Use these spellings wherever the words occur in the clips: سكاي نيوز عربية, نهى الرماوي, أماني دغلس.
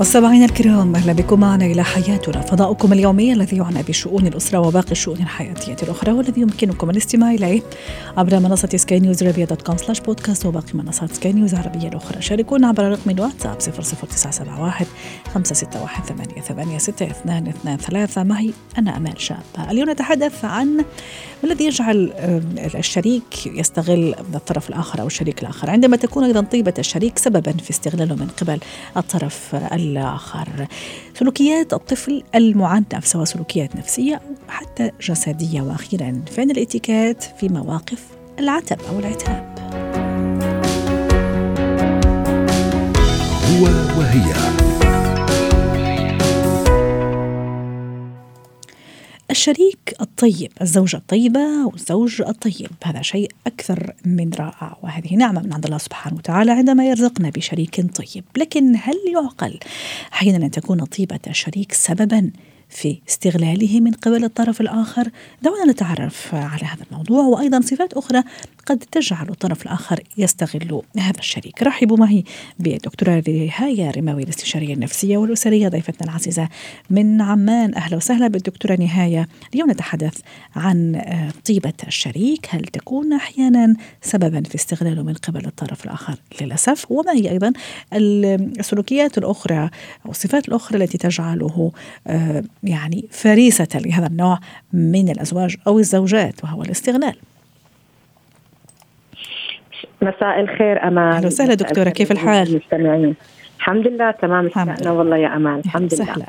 مستمعينا الكرام، أهلا بكم معنا إلى حياتنا، فضاؤكم اليومي الذي يعنى بشؤون الأسرة وباقي الشؤون الحياتية الأخرى، والذي يمكنكم الاستماع إليه عبر منصة سكاي نيوز عربية .com/بودكاست وباقي منصات سكاي نيوز عربية الأخرى. شاركونا عبر رقم الواتساب 00971 561 8886 223. معي أنا أمان شابة. اليوم نتحدث عن ما الذي يجعل الشريك يستغل الطرف الآخر أو الشريك الآخر، عندما تكون أيضا طيبة الشريك سببا في استغلاله من قبل الطرف الآخر. سلوكيات الطفل المعنف، سواء سلوكيات نفسية أو حتى جسدية. وأخيرا فين الاتيكيت في مواقف العتب أو العتاب. هو وهي الشريك الطيب، الزوجة الطيبة والزوج الطيب، هذا شيء أكثر من رائع، وهذه نعمة من عند الله سبحانه وتعالى عندما يرزقنا بشريك طيب. لكن هل يعقل حيناً أن تكون طيبة الشريك سبباً في استغلاله من قبل الطرف الآخر؟ دعونا نتعرف على هذا الموضوع وأيضا صفات أخرى قد تجعل الطرف الآخر يستغل هذا الشريك. رحبوا معي بالدكتورة نهى الرماوي، الاستشارية النفسية والأسرية، ضيفتنا العزيزة من عمان. أهلا وسهلا بالدكتورة نهاية. اليوم نتحدث عن طيبة الشريك، هل تكون أحيانا سببا في استغلاله من قبل الطرف الآخر للأسف، وما هي أيضا السلوكيات الأخرى أو الصفات الأخرى التي تجعله يعني فريسة لهذا النوع من الأزواج أو الزوجات، وهو الاستغلال. مساء الخير أمان. أهلا وسهلا دكتورة، كيف الحال؟ مستمعين. الحمد لله تمام. استنى والله يا أمان، الحمد لله.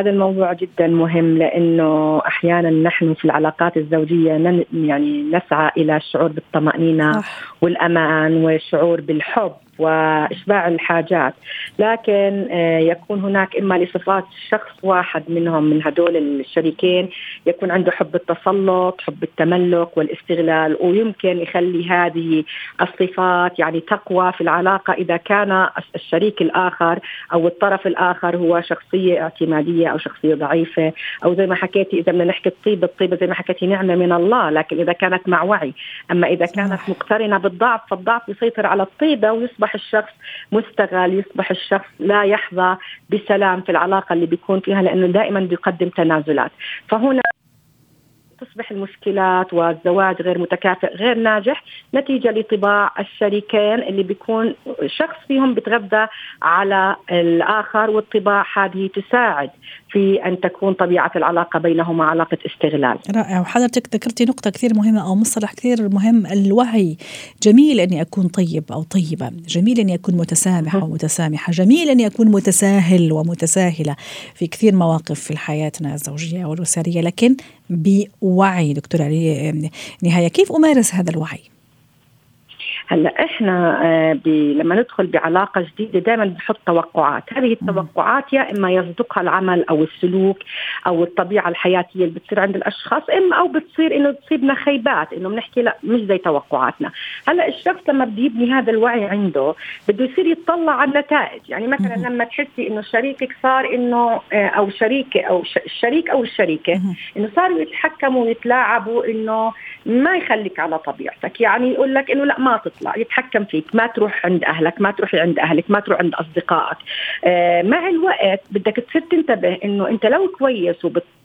هذا الموضوع جدا مهم، لأنه أحيانا نحن في العلاقات الزوجية يعني نسعى إلى الشعور بالطمأنينة والأمان والشعور بالحب وإشباع الحاجات، لكن يكون هناك إما لصفات شخص واحد منهم من هدول الشريكين يكون عنده حب التسلط، حب التملك والاستغلال، ويمكن يخلي هذه الصفات يعني تقوى في العلاقة إذا كان الشريك الآخر أو الطرف الآخر هو شخصية اعتمادية أو شخصية ضعيفة، أو زي ما حكيتي إذا بدنا نحكي الطيبة زي ما حكيتي نعمة من الله، لكن إذا كانت مع وعي. أما إذا كانت مقترنة بالضعف فالضعف يسيطر على الطيبة ويصبح الشخص مستغل، يصبح الشخص لا يحظى بسلام في العلاقة اللي بيكون فيها، لأنه دائما بيقدم تنازلات. فهنا تصبح المشكلات والزواج غير متكافئ غير ناجح، نتيجة لطباع الشريكين اللي بيكون شخص فيهم بتغذى على الآخر، والطباع هذه تساعد في أن تكون طبيعة العلاقة بينهما علاقة استغلال. رائع. وحضرتك ذكرتي نقطة كثير مهمة أو مصطلح كثير مهم، الوعي. جميل أن أكون طيب أو طيبة، جميل أن أكون متسامح ومتسامحة، جميل أن أكون متساهل ومتساهلة في كثير مواقف في حياتنا الزوجية والأسرية، لكن بوعي. دكتورة نهاية، كيف أمارس هذا الوعي؟ هلا احنا لما ندخل بعلاقه جديده دائما بنحط توقعات، هذه التوقعات يا اما يصدقها العمل او السلوك او الطبيعه الحياتيه اللي بتصير عند الاشخاص، اما او بتصير انه تصيبنا خيبات، انه بنحكي لا مش زي توقعاتنا. هلا الشخص لما بده يبني هذا الوعي عنده بده يصير يطلع على النتائج، يعني مثلا لما تحسي انه شريكك صار انه او شريكه او الشريك او الشريكه انه صاروا يتحكموا ويتلاعبوا، انه ما يخليك على طبيعتك، يعني يقول لك انه لا ما تطلع، يتحكم فيك، ما تروح عند أهلك، ما تروحي عند أهلك، ما تروح عند أصدقائك. مع الوقت بدك تصير تنتبه إنه أنت لو كويس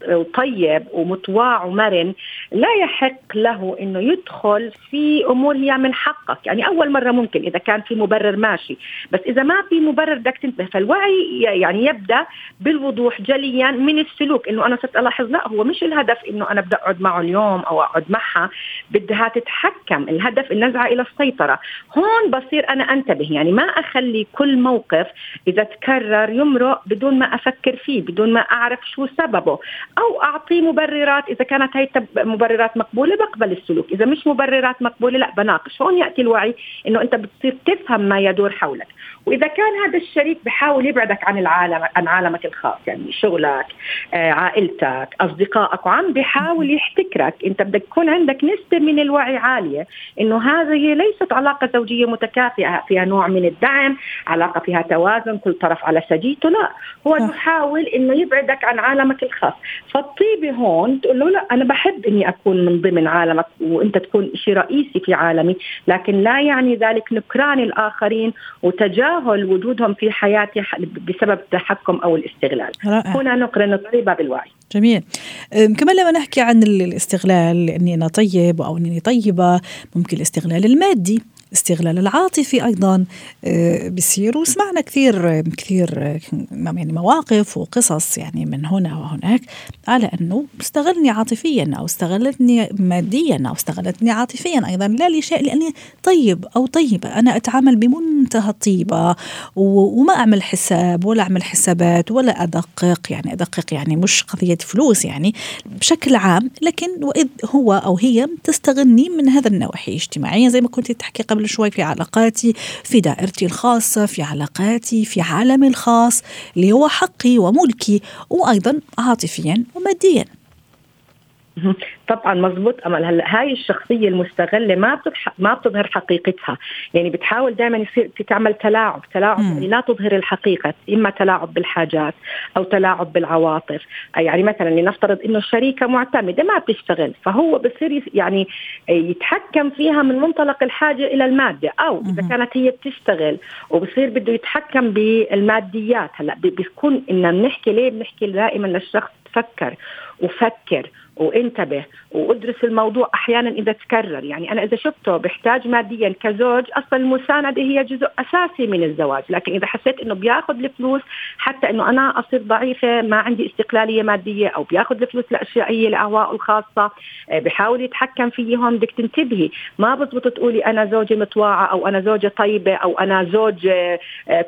وطيب ومتواع ومرن لا يحق له إنه يدخل في أمور هي من حقك، يعني أول مرة ممكن إذا كان في مبرر ماشي، بس إذا ما في مبرر بدك تنتبه. فالوعي يعني يبدأ بالوضوح جليا من السلوك، إنه أنا صرت ألاحظ لا هو مش الهدف إنه أنا بدي أقعد معه اليوم أو أقعد معها، بدها تتحكم، الهدف النزعة إلى السيطرة. هون بصير أنا أنتبه، يعني ما أخلي كل موقف إذا تكرر يمرق بدون ما أفكر فيه، بدون ما أعرف شو سببه، أو أعطي مبررات. إذا كانت هاي مبررات مقبولة بقبل السلوك، إذا مش مبررات مقبولة لا بناقش. هون يأتي الوعي، إنه أنت بتصير تفهم ما يدور حولك. وإذا كان هذا الشريك بحاول يبعدك عن العالم، عن عالمك الخاص، يعني شغلك، عائلتك، أصدقائك، وعم بحاول يحتكرك، أنت بدك يكون عندك نسبة من الوعي عالية إنه هذه ليست تربط علاقة زوجية متكافئة فيها نوع من الدعم، علاقة فيها توازن، كل طرف على سجيته. لا، هو يحاول انه يبعدك عن عالمك الخاص. فالطيبة هون تقول له لا، انا بحب اني اكون من ضمن عالمك وانت تكون شيء رئيسي في عالمي، لكن لا يعني ذلك نكران الآخرين وتجاهل وجودهم في حياتي بسبب التحكم او الاستغلال. رائع. هنا نقرن الطيبة بالوعي. جميل. كمان لما نحكي عن الاستغلال، اني انا طيب او اني طيبة، ممكن الاستغلال المادي، استغلال العاطفي أيضاً بيصير، وسمعنا كثير يعني مواقف وقصص يعني من هنا وهناك على أنه استغلني عاطفياً أو استغلتني مادياً أو استغلتني عاطفياً أيضاً، لا لشيء، لأني طيب أو طيبة، أنا أتعامل بمنتهى الطيبة وما أعمل حساب ولا أعمل حسابات ولا أدقق يعني مش قضية فلوس يعني بشكل عام، لكن وإذ هو أو هي تستغلني من هذا النواحي اجتماعياً زي ما كنت تحكي قبل شوي، في علاقاتي، في دائرتي الخاصة، في علاقاتي، في عالمي الخاص اللي هو حقي وملكي، وأيضا عاطفيا وماديا. طبعا مزبوط أمل. هلا هاي الشخصية المستغلة ما بتظهر حقيقتها، يعني بتحاول دائما يصير تعمل تلاعب لا تظهر الحقيقة، إما تلاعب بالحاجات أو تلاعب بالعواطف. يعني مثلا لنفترض إنه الشريكة معتمدة ما بتشتغل، فهو بصير يعني يتحكم فيها من منطلق الحاجة إلى المادة، أو إذا كانت هي بتشتغل وبصير بده يتحكم بالماديات. هلا بيكون إننا بنحكي ليه بنحكي دائما للشخص تفكر وفكر وانتبه وادرس الموضوع احيانا اذا تكرر. يعني انا اذا شفته بحتاج ماديا كزوج، اصلا المساندة هي جزء اساسي من الزواج، لكن اذا حسيت انه بياخذ الفلوس حتى انه انا اصير ضعيفة ما عندي استقلالية مادية، او بياخذ الفلوس لاشيائية لاهوائه الخاصة بحاول يتحكم فيهم، بدك تنتبهي. ما بزبط تقولي انا زوجة مطواعة او انا زوجة طيبة او انا زوج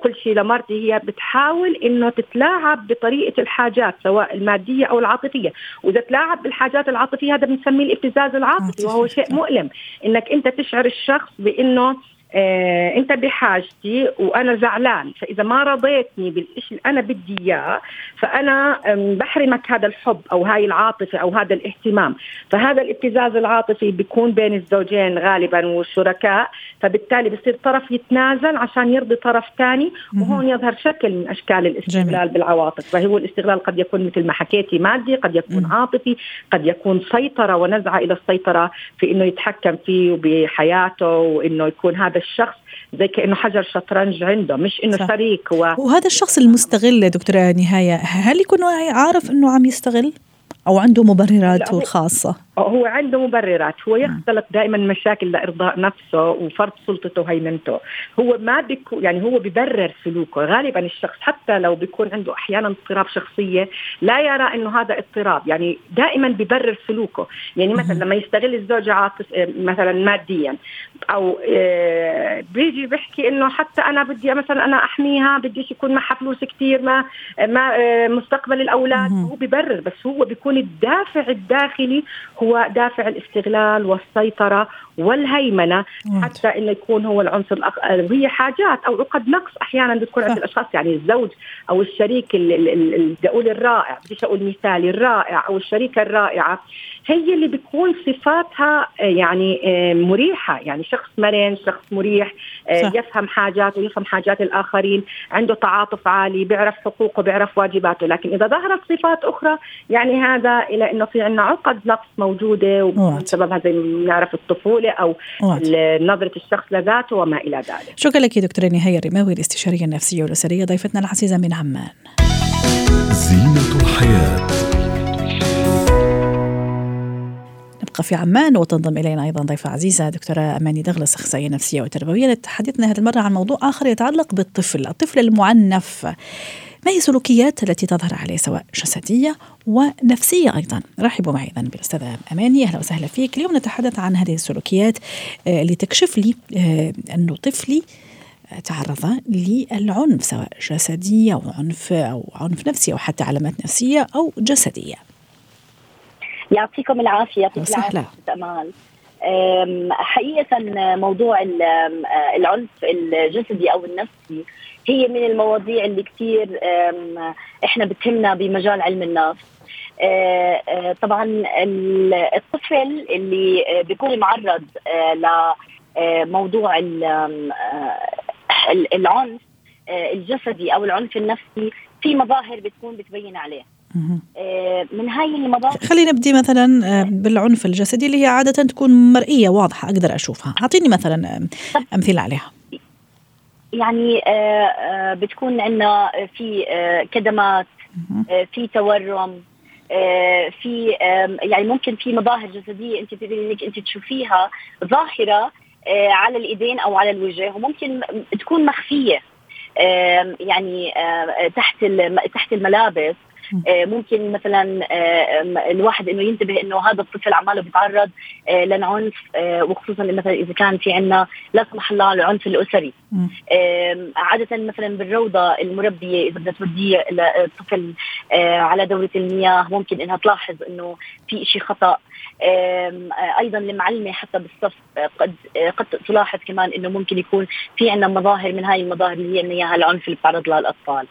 كل شيء لمرتي. هي بتحاول انه تتلاعب بطريقة الحاجات سواء المادية او العاطفية، واذا تلاعب الحاجات العاطفية هذا بنسميه الابتزاز العاطفي، وهو شيء مؤلم انك انت تشعر الشخص بانه انت بحاجتي وانا زعلان، فاذا ما رضيتني بالشيء اللي انا بدي اياه فانا بحرمك هذا الحب او هاي العاطفة او هذا الاهتمام. فهذا الابتزاز العاطفي بيكون بين الزوجين غالبا والشركاء، فبالتالي بصير طرف يتنازل عشان يرضي طرف تاني، وهون يظهر شكل من اشكال الاستغلال. جميل. بالعواطف. فهو الاستغلال قد يكون مثل ما حكيتي مادي، قد يكون عاطفي، قد يكون سيطرة ونزعة الى السيطرة في انه يتحكم فيه وبحياته، وانه يكون هذا الشخص زي كأنه حجر شطرنج عنده، مش إنه شريك. وهذا الشخص المستغل دكتورة نهاية، هل يكون عارف إنه عم يستغل أو عنده مبرراته الخاصة؟ هو عنده مبررات، هو يختلق دائما مشاكل لإرضاء نفسه وفرض سلطته وهيمنته. هو ما يعني هو بيبرر سلوكه غالبا. الشخص حتى لو بيكون عنده أحيانا اضطراب شخصية لا يرى إنه هذا اضطراب، يعني دائما بيبرر سلوكه. يعني مثلا لما يستغل الزوجة مثلا ماديا، أو بيجي بيحكي إنه حتى أنا بدي مثلا أنا أحميها، بديش يكون معها فلوس كتير، ما مستقبل الأولاد. هو بيبرر، بس هو بيكون الدافع الداخلي هو دافع الاستغلال والسيطرة والهيمنة، حتى إنه يكون هو العنصر هي حاجات أو قد نقص أحياناً بتكون عند الأشخاص. يعني الزوج أو الشريك اللي أقول الرائع، بديش أقول مثالي، الرائع أو الشريكة الرائعة هي اللي بيكون صفاتها يعني مريحة، يعني شخص مرن، شخص مريح، يفهم حاجاته ويفهم حاجات الآخرين، عنده تعاطف عالي، بيعرف حقوقه، بيعرف واجباته. لكن إذا ظهرت صفات أخرى يعني هذا إلى إنه في عنا عقد نقص موجودة، وسببها زي ما نعرف الطفولة أو نظرة الشخص لذاته وما إلى ذلك. شكرا لك دكتورة نهى الرماوي، الاستشارية النفسية والأسرية، ضيفتنا العزيزة من عمان. زينة الحياة. نبقى في عمان وتنضم إلينا أيضا ضيفة عزيزة دكتورة أماني دغلس، أخصائية نفسية وتربوية. حديثنا هذه المرة عن موضوع آخر يتعلق بالطفل المعنف. ما هي السلوكيات التي تظهر عليه سواء جسدية ونفسية أيضا؟ رحبوا معي إذن بالأستاذة أماني، أهلا وسهلا فيك. اليوم نتحدث عن هذه السلوكيات اللي تكشف لي أنه طفلي تعرض للعنف، سواء جسدية أو عنف نفسي، أو حتى علامات نفسية أو جسدية. يعطيكم العافية. يعطيكم العافية. حقيقة موضوع العنف الجسدي أو النفسي هي من المواضيع اللي كتير إحنا بتهمنا بمجال علم النفس. طبعا الطفل اللي بيكون معرض موضوع العنف الجسدي أو العنف النفسي في مظاهر بتكون بتبين عليه. من هاي المظاهر خلينا نبدي مثلا بالعنف الجسدي اللي هي عادة تكون مرئية واضحة أقدر أشوفها. أعطيني مثلا أمثلة عليها. يعني بتكون عندنا في كدمات، في تورم، في يعني ممكن في مظاهر جسدية أنت تبين إنك أنت تشوفيها ظاهرة على الإيدين أو على الوجه، وممكن تكون مخفية يعني تحت الملابس. ممكن مثلا الواحد انه ينتبه انه هذا الطفل عماله بيتعرض للعنف، وخصوصا مثلا اذا كان في عندنا لا سمح الله العنف الاسري. عاده مثلا بالروضه المربيه اذا بدها تودي الطفل على دوره المياه ممكن انها تلاحظ انه في شيء خطا. ايضا المعلمه حتى بالصف قد تلاحظ كمان انه ممكن يكون في عندنا مظاهر من هاي المظاهر اللي هي من اياها العنف اللي بتعرض لها الاطفال،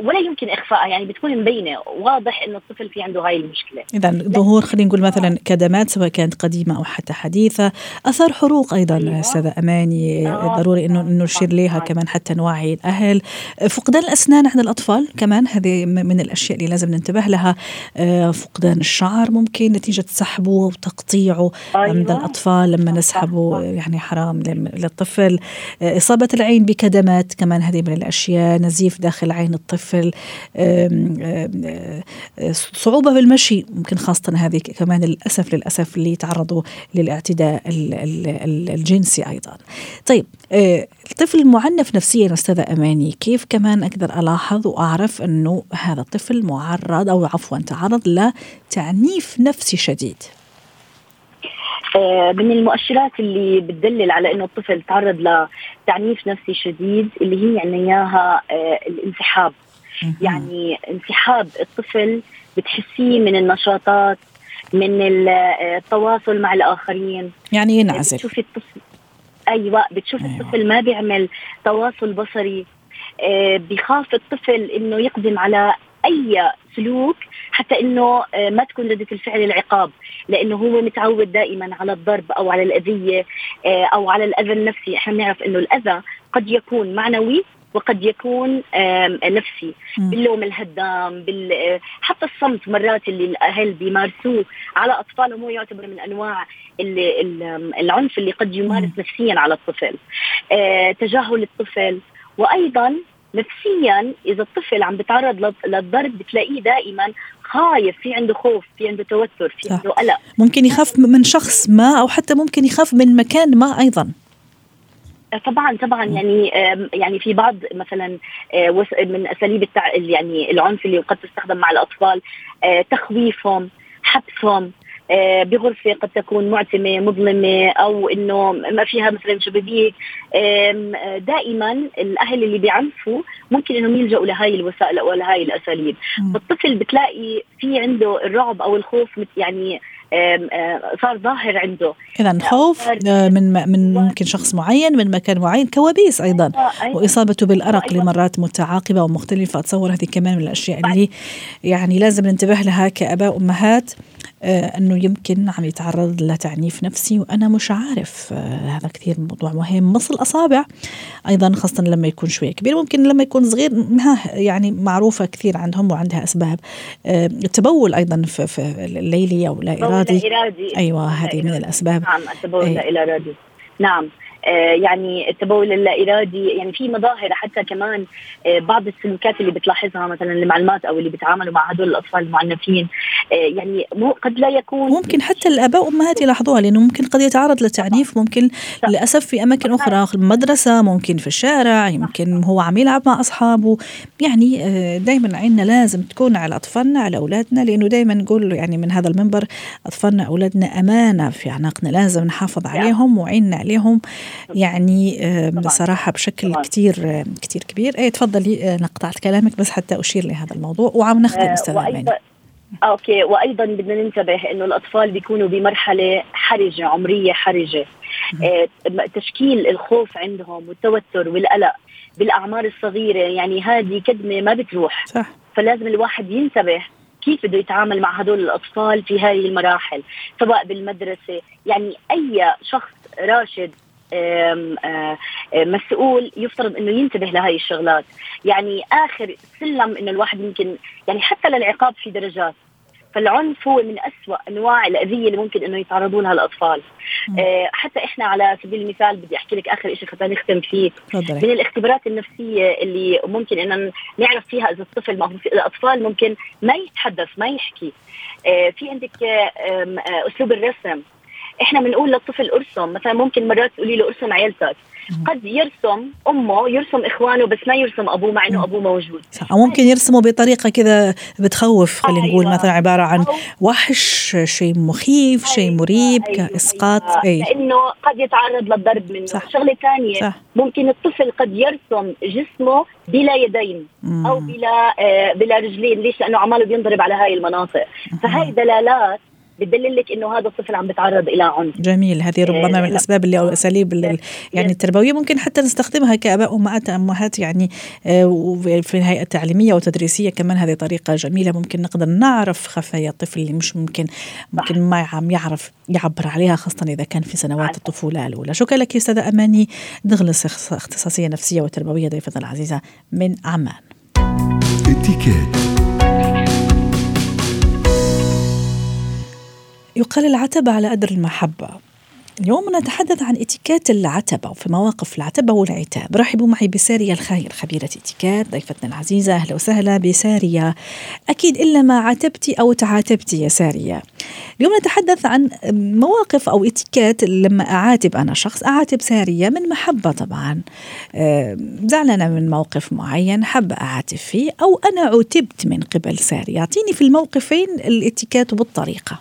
ولا يمكن اخفائها، يعني بتكون مبينه واضح انه الطفل في عنده هاي المشكله. اذا ظهور خلينا نقول مثلا كدمات سواء كانت قديمه او حتى حديثه، اثر حروق ايضا استاذه أماني ضروري انه نشير ليها كمان حتى نوعي الاهل. فقدان الاسنان عند الاطفال كمان هذه من الاشياء اللي لازم ننتبه لها. فقدان الشعر ممكن نتيجة سحبه وتقطيعه عند الأطفال لما نسحبه يعني حرام للطفل. إصابة العين بكدمات كمان هذه من الأشياء، نزيف داخل عين الطفل، صعوبة بالمشي ممكن خاصة هذه كمان للأسف اللي يتعرضوا للاعتداء الجنسي أيضا. طيب الطفل معنف نفسيا أستاذة أماني، كيف كمان أقدر ألاحظ وأعرف أنه هذا الطفل معرض أو عفوا تعرض لتعنيف نفسي شديد؟ من المؤشرات اللي بتدلل على أنه الطفل تعرض لتعنيف نفسي شديد اللي هي عنا إياها الانسحاب. يعني انسحاب الطفل بتحسيه من النشاطات، من التواصل مع الآخرين، يعني ينعزل. بتشوفي الطفل الطفل ما بيعمل تواصل بصري، بيخاف الطفل انه يقدم على اي سلوك حتى انه ما تكون ردة الفعل العقاب، لانه هو متعود دائما على الضرب او على الأذية او على الأذى النفسي. احنا بنعرف انه الأذى قد يكون معنوي وقد يكون نفسي، باللوم الهدام، حتى الصمت مرات اللي الأهل بيمارسوه على أطفالهم هو يعتبر من أنواع العنف اللي قد يمارس نفسيا على الطفل. تجاهل الطفل، وأيضا نفسيا إذا الطفل عم بتعرض للضرب بتلاقيه دائما خايف، في عنده خوف، في عنده توتر، في عنده قلق، ممكن يخاف من شخص ما أو حتى ممكن يخاف من مكان ما أيضا. طبعا يعني في بعض مثلا من اساليب يعني العنف اللي قد تستخدم مع الاطفال تخويفهم، حبسهم بغرفه قد تكون معتمه مظلمه او انه ما فيها مثلا شبابيك. دائما الاهل اللي بيعنفوا ممكن انهم يلجؤوا لهي الوسائل او لهي الاساليب، فالطفل بتلاقي في عنده الرعب او الخوف يعني صار ظاهر عنده. إذن خوف من ممكن شخص معين، من مكان معين، كوابيس أيضا، وإصابته بالأرق لمرات متعاقبة ومختلفة. أتصور هذه كمان من الأشياء اللي يعني لازم ننتبه لها كأباء وأمهات، أنه يمكن عم يتعرض لتعنيف نفسي وأنا مش عارف. هذا كثير موضوع مهم. مص الأصابع أيضا خاصة لما يكون شوية كبير، ممكن لما يكون صغير يعني معروفة كثير عندهم وعندها أسباب. التبول أيضا في الليلي أو لا إرادي. أيوة هذه من الأسباب. نعم التبول لا إرادي. نعم يعني التبول اللا إرادي. يعني في مظاهر حتى كمان بعض السلوكات اللي بتلاحظها مثلا المعلمات أو اللي بيتعاملوا مع هدول الأطفال المعنفين، يعني قد لا يكون ممكن حتى الآباء وأمهات يلاحظوها، لأنه ممكن قد يتعرض لتعنيف ممكن للأسف في أماكن أخرى، في المدرسة، ممكن في الشارع، يمكن هو عم يلعب مع أصحابه. يعني دايما عيننا لازم تكون على أطفالنا، على أولادنا، لأنه دايما نقول يعني من هذا المنبر أطفالنا أولادنا أمانة في عناقنا، لازم نحافظ عليهم وعيننا عليهم يعني بصراحة بشكل كتير كتير كبير. تفضلي، أنا قطعت كلامك بس حتى أشير لهذا الموضوع وعم نختم أستاذة أماني. أوكي، وأيضا بدنا ننتبه إنه الأطفال بيكونوا بمرحلة حرجة عمرية حرجة، تشكيل الخوف عندهم والتوتر والقلق بالأعمار الصغيرة. يعني هذه كدمة ما بتروح، فلازم الواحد ينتبه كيف بده يتعامل مع هدول الأطفال في هذه المراحل، سواء بالمدرسة. يعني أي شخص راشد مسؤول يفترض انه ينتبه لهاي الشغلات. يعني اخر سلم انه الواحد ممكن، يعني حتى للعقاب في درجات، فالعنف هو من أسوأ انواع الاذيه اللي ممكن انه يتعرضوا لها الاطفال. حتى احنا على سبيل المثال بدي احكي لك اخر شيء خلينا نختم فيه، من الاختبارات النفسيه اللي ممكن ان نعرف فيها اذا الطفل، ما الاطفال ممكن ما يتحدث ما يحكي. في عندك اسلوب الرسم، احنا بنقول للطفل ارسم مثلا، ممكن مرات تقولي له ارسم عيلتك، قد يرسم امه، يرسم اخوانه، بس ما يرسم ابوه مع انه ابوه موجود. او ممكن يرسمه بطريقه كذا بتخوف، خلينا نقول مثلا عباره عن وحش، شيء مخيف، شيء مريب، كاسقاط، لانه قد يتعرض للضرب منه. شغله ثانيه، ممكن الطفل قد يرسم جسمه بلا يدين او بلا رجلين. ليش؟ لانه عماله بينضرب على هاي المناطق. فهاي دلالات بتدللك انه هذا الطفل عم بتعرض الى عنف. جميل، هذه ربما من الاسباب اللي او الاساليب يعني التربويه ممكن حتى نستخدمها كاباء وامهات يعني في الهيئه التعليميه والتدريسيه كمان. هذه طريقه جميله ممكن نقدر نعرف خفايا الطفل اللي مش ممكن ما يعرف يعبر عليها، خاصه اذا كان في سنوات الطفوله الاولى. شكرا لك استاذه اماني دغلس، اختصاصيه نفسيه وتربويه، ضيفتنا العزيزه من عمان. يقال العتبة على قدر المحبة. اليوم نتحدث عن اتيكات العتبة وفي مواقف العتبة والعتاب. رحبوا معي بسارية الخير، خبيرة اتيكات، ضيفتنا العزيزة. أهلا وسهلا بسارية. أكيد إلا ما عتبتي أو تعاتبتي يا سارية. اليوم نتحدث عن مواقف أو اتيكات لما أعاتب أنا شخص، أعاتب سارية من محبة طبعا، زعلنا من موقف معين حب أعاتب فيه، أو أنا عتبت من قبل سارية. أعطيني في الموقفين الاتيكات بالطريقة.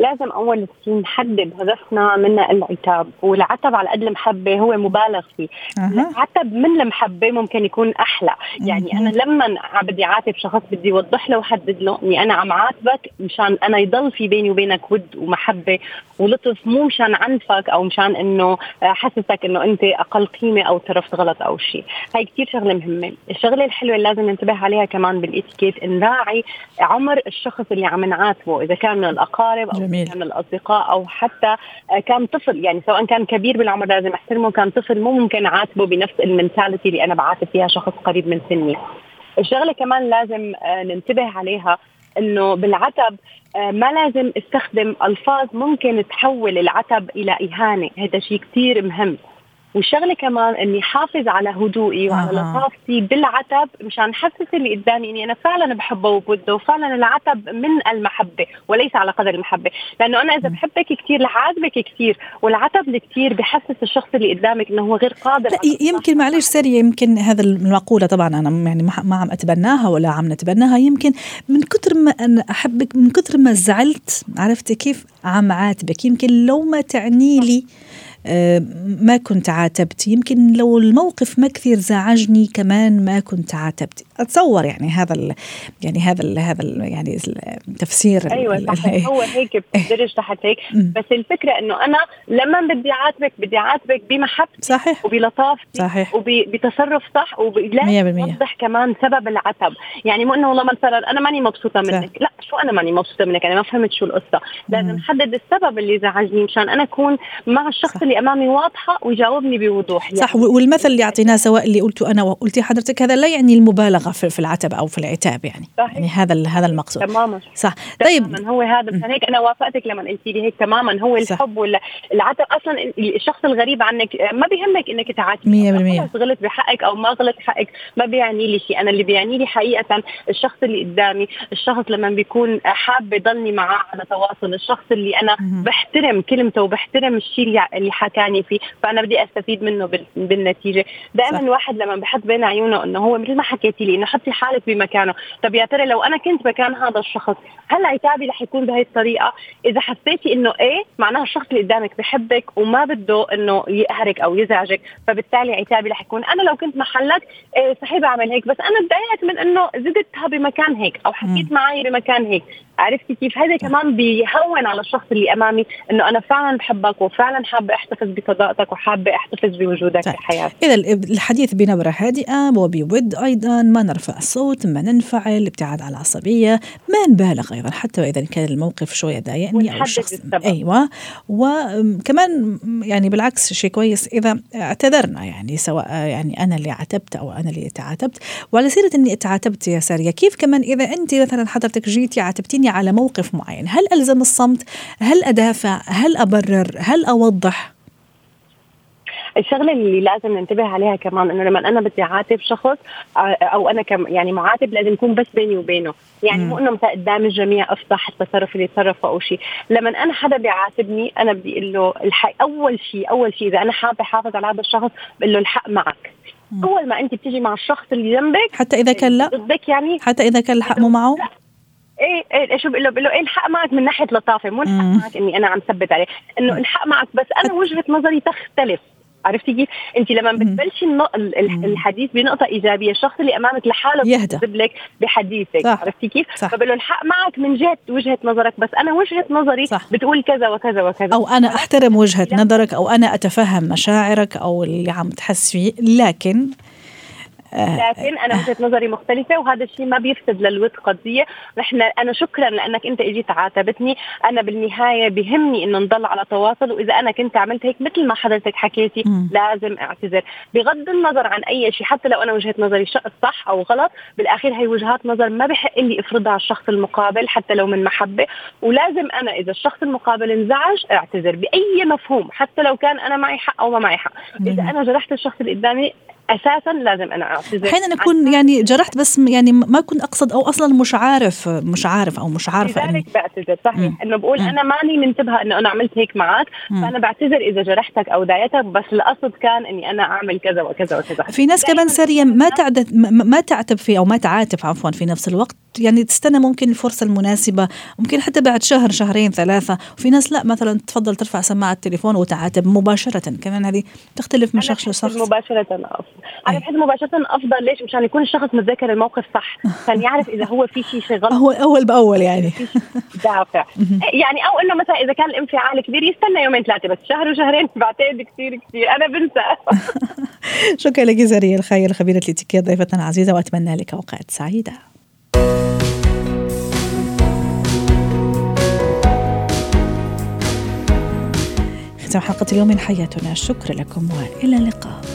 لازم أول شيء نحدد هدفنا من العتاب. والعتب على قد المحبة هو مبالغ فيه. العتب من المحبة ممكن يكون أحلى. يعني أنا لما بدي أعاتب شخص بدي أوضح له وحدد له إني أنا عم عاتبك مشان أنا يضل في بيني وبينك ود ومحبة ولطف، مو مشان عنفك أو مشان إنه حسستك إنه أنت أقل قيمة أو تصرفت غلط أو شيء. هاي كتير شغلة مهمة. الشغلة الحلوة اللي لازم ننتبه عليها كمان بالإتيكيت، نراعي عمر الشخص اللي عم نعاتبه، إذا كان من الأقارب أو من الأصدقاء أو حتى كان طفل. يعني سواء كان كبير بالعمر لازم أحترمه، كان طفل مو ممكن عاتبه بنفس المنتاليتي اللي أنا بعاتب فيها شخص قريب من سني. الشغلة كمان لازم ننتبه عليها إنه بالعتب ما لازم استخدم ألفاظ ممكن تحول العتب إلى إهانة. هذا شيء كتير مهم. والشغلة كمان إني حافظ على هدوئي وعلى لطافتي بالعتب، مشان حسس اللي قدامي إني أنا فعلا بحبه وبوده، وفعلا العتب من المحبة وليس على قدر المحبة. لأنه أنا إذا بحبك كتير لحعاتبك كتير، والعتب كتير بحسس الشخص اللي قدامك إنه هو غير قادر. يمكن معلش سارية، يمكن هذا المقولة طبعا أنا يعني ما عم أتبناها ولا عم نتبناها، يمكن من كتر ما أنا أحبك من كتر ما زعلت، عرفت كيف عم عاتبك. يمكن لو ما تعني لي ما كنت عاتبت، يمكن لو الموقف ما كثير زعجني كمان ما كنت عاتبت. أتصور يعني هذا التفسير. أيوة صحيح، هو هيك بدرج تحت هيك. بس الفكرة إنه أنا لما بدي عاتبك بمحبتي وبلطافتي وبتصرف صح، وبلا أوضح كمان سبب العتب. يعني مو إنه والله مثلا أنا ماني مبسوطة منك، لا شو أنا ماني مبسوطة منك، أنا ما فهمت شو القصة. لازم نحدد السبب اللي زعجني مشان أنا أكون مع الشخص اللي أمامي واضحة ويجاوبني بوضوح. يعني صح. والمثل اللي أعطيناه سواء اللي قلته أنا وقلتي حضرتك هذا لا يعني المبالغة في العتب أو في العتاب. يعني هذا المقصود تماما. صح تماماً. طيب هو هذا، عشان هيك أنا وافقتك لما قلتي لي هيك تماما. هو الحب والعتب أصلا الشخص الغريب عنك ما بيهمك إنك تعاتبه، غلط بحقك أو ما غلط حقك ما بيعني لي شيء. أنا اللي بيعني لي حقيقة الشخص اللي قدامي، الشخص لما بيكون حاب يضلني معاه على تواصل، الشخص اللي أنا بحترم كلمته وبحترم الشيء اللي حكاني فيه، فأنا بدي أستفيد منه بالنتيجة. دائما الواحد لما بحط بين عيونه إنه هو مثل ما حكيتي لي إنه حطي حالك بمكانه. طب يا ترى لو أنا كنت مكان هذا الشخص هل عتابي رح يكون بهاي الطريقة؟ إذا حسيتي إنه إيه معناها الشخص اللي قدامك بحبك وما بده إنه يقهرك أو يزعجك، فبالتالي عتابي رح يكون أنا لو كنت محلك صحيح بعمل هيك، بس أنا اتضايقت من إنه زدتها بمكان هيك أو حكيت معي بمكان هيك، عرفتي كيف؟ هذا كمان بيهون على الشخص اللي امامي انه انا فعلا بحبك وفعلا حابه احتفظ بصداقتك وحابه احتفظ بوجودك في حياتي. اذا الحديث بنبره هادئه وبود ايضا، ما نرفع الصوت، ما ننفعل، الابتعاد عن العصبيه، ما نبالغ ايضا حتى اذا كان الموقف شويه ضايقني او الشخص. ايوه، وكمان يعني بالعكس شيء كويس اذا اعتذرنا، يعني سواء يعني انا اللي عاتبت او انا اللي تعاتبت. وعلى سيره اني تعاتبت يا ساريه، كيف كمان اذا انت مثلا حضرتك جيتي عاتبتيني على موقف معين، هل ألزم الصمت؟ هل أدافع؟ هل أبرر؟ هل أوضح؟ الشغله اللي لازم ننتبه عليها كمان انه لما انا بدي اعاتب شخص او انا يعني معاتب، لازم يكون بس بيني وبينه، يعني مو انه قدام الجميع افضح التصرف اللي تصرفه او شيء. لما انا حدا بيعاتبني انا بدي اقول له اول شيء اذا انا حابه احافظ على هذا الشخص بقول له الحق معك. اول ما انت بتيجي مع الشخص اللي جنبك حتى اذا كان لا ضدك، يعني حتى اذا كان الحق مو معه، ايه شو بقول له ايه الحق معك من ناحيه لطافه، مو الحق معك اني انا عم ثبت عليه، انه الحق معك بس انا وجهه نظري تختلف. عرفتي كيف؟ انت لما بتبلشي الحديث بنقطه ايجابيه، الشخص اللي امامك لحاله بيجذب لك بحديثك. عرفتي كيف؟ فبقول له الحق معك من جهه وجهه نظرك، بس انا وجهه نظري صح. بتقول كذا وكذا وكذا، او انا احترم وجهه نظرك، او انا اتفهم مشاعرك او اللي عم تحس فيه، لكن أنا وجهة نظري مختلفة، وهذا الشيء ما بيفسد للود قضية. أنا شكرا لأنك أنت إجيت عاتبتني، أنا بالنهاية بهمني إنه نضل على تواصل، وإذا أنا كنت عملت هيك مثل ما حضرتك حكيتي لازم أعتذر، بغض النظر عن أي شيء، حتى لو أنا وجهة نظري صح أو غلط، بالآخر هي وجهات نظر ما بحق لي إفرضها على الشخص المقابل حتى لو من محبة. ولازم أنا إذا الشخص المقابل انزعج أعتذر بأي مفهوم، حتى لو كان أنا معي حق أو ما معي حق. إذا أنا جرحت الشخص اللي قدامي أساساً لازم أنا أعتذر. حين أنا أكون يعني جرحت بس يعني ما كنت أقصد، أو أصلاً مش عارفة لذلك بعتذر. صحيح أنه بقول أنا ماني منتبهة أنه أنا عملت هيك معك، فأنا بعتذر إذا جرحتك أو ضايقتك، بس القصد كان أني أنا أعمل كذا وكذا وكذا. في ناس كمان سريا ما تعتب فيه أو ما تعاتب عفواً في نفس الوقت، يعني تستنى ممكن الفرصة المناسبة، ممكن حتى بعد شهر شهرين ثلاثة. وفي ناس لا، مثلاً تفضل ترفع سماعة التليفون وتعاتب مباشرة، كمان هذه تختلف من شخص لشخص. على حد مباشرة أفضل، ليش؟ مشان يكون الشخص متذكر الموقف صح، كان يعرف إذا هو في شيء غلط هو أول بأول يعني دافع يعني، أو إنه مثلا إذا كان الانفعال كبير يستنى يومين ثلاثة بس، شهر وشهرين بعتقد كثير أنا بنسى. شكرا لك زارية الخير، خبيرة الاتيكيت، ضيفتنا العزيزة، وأتمنى لك أوقات سعيدة. ختام حلقة اليوم من حياتنا، شكرا لكم وإلى اللقاء.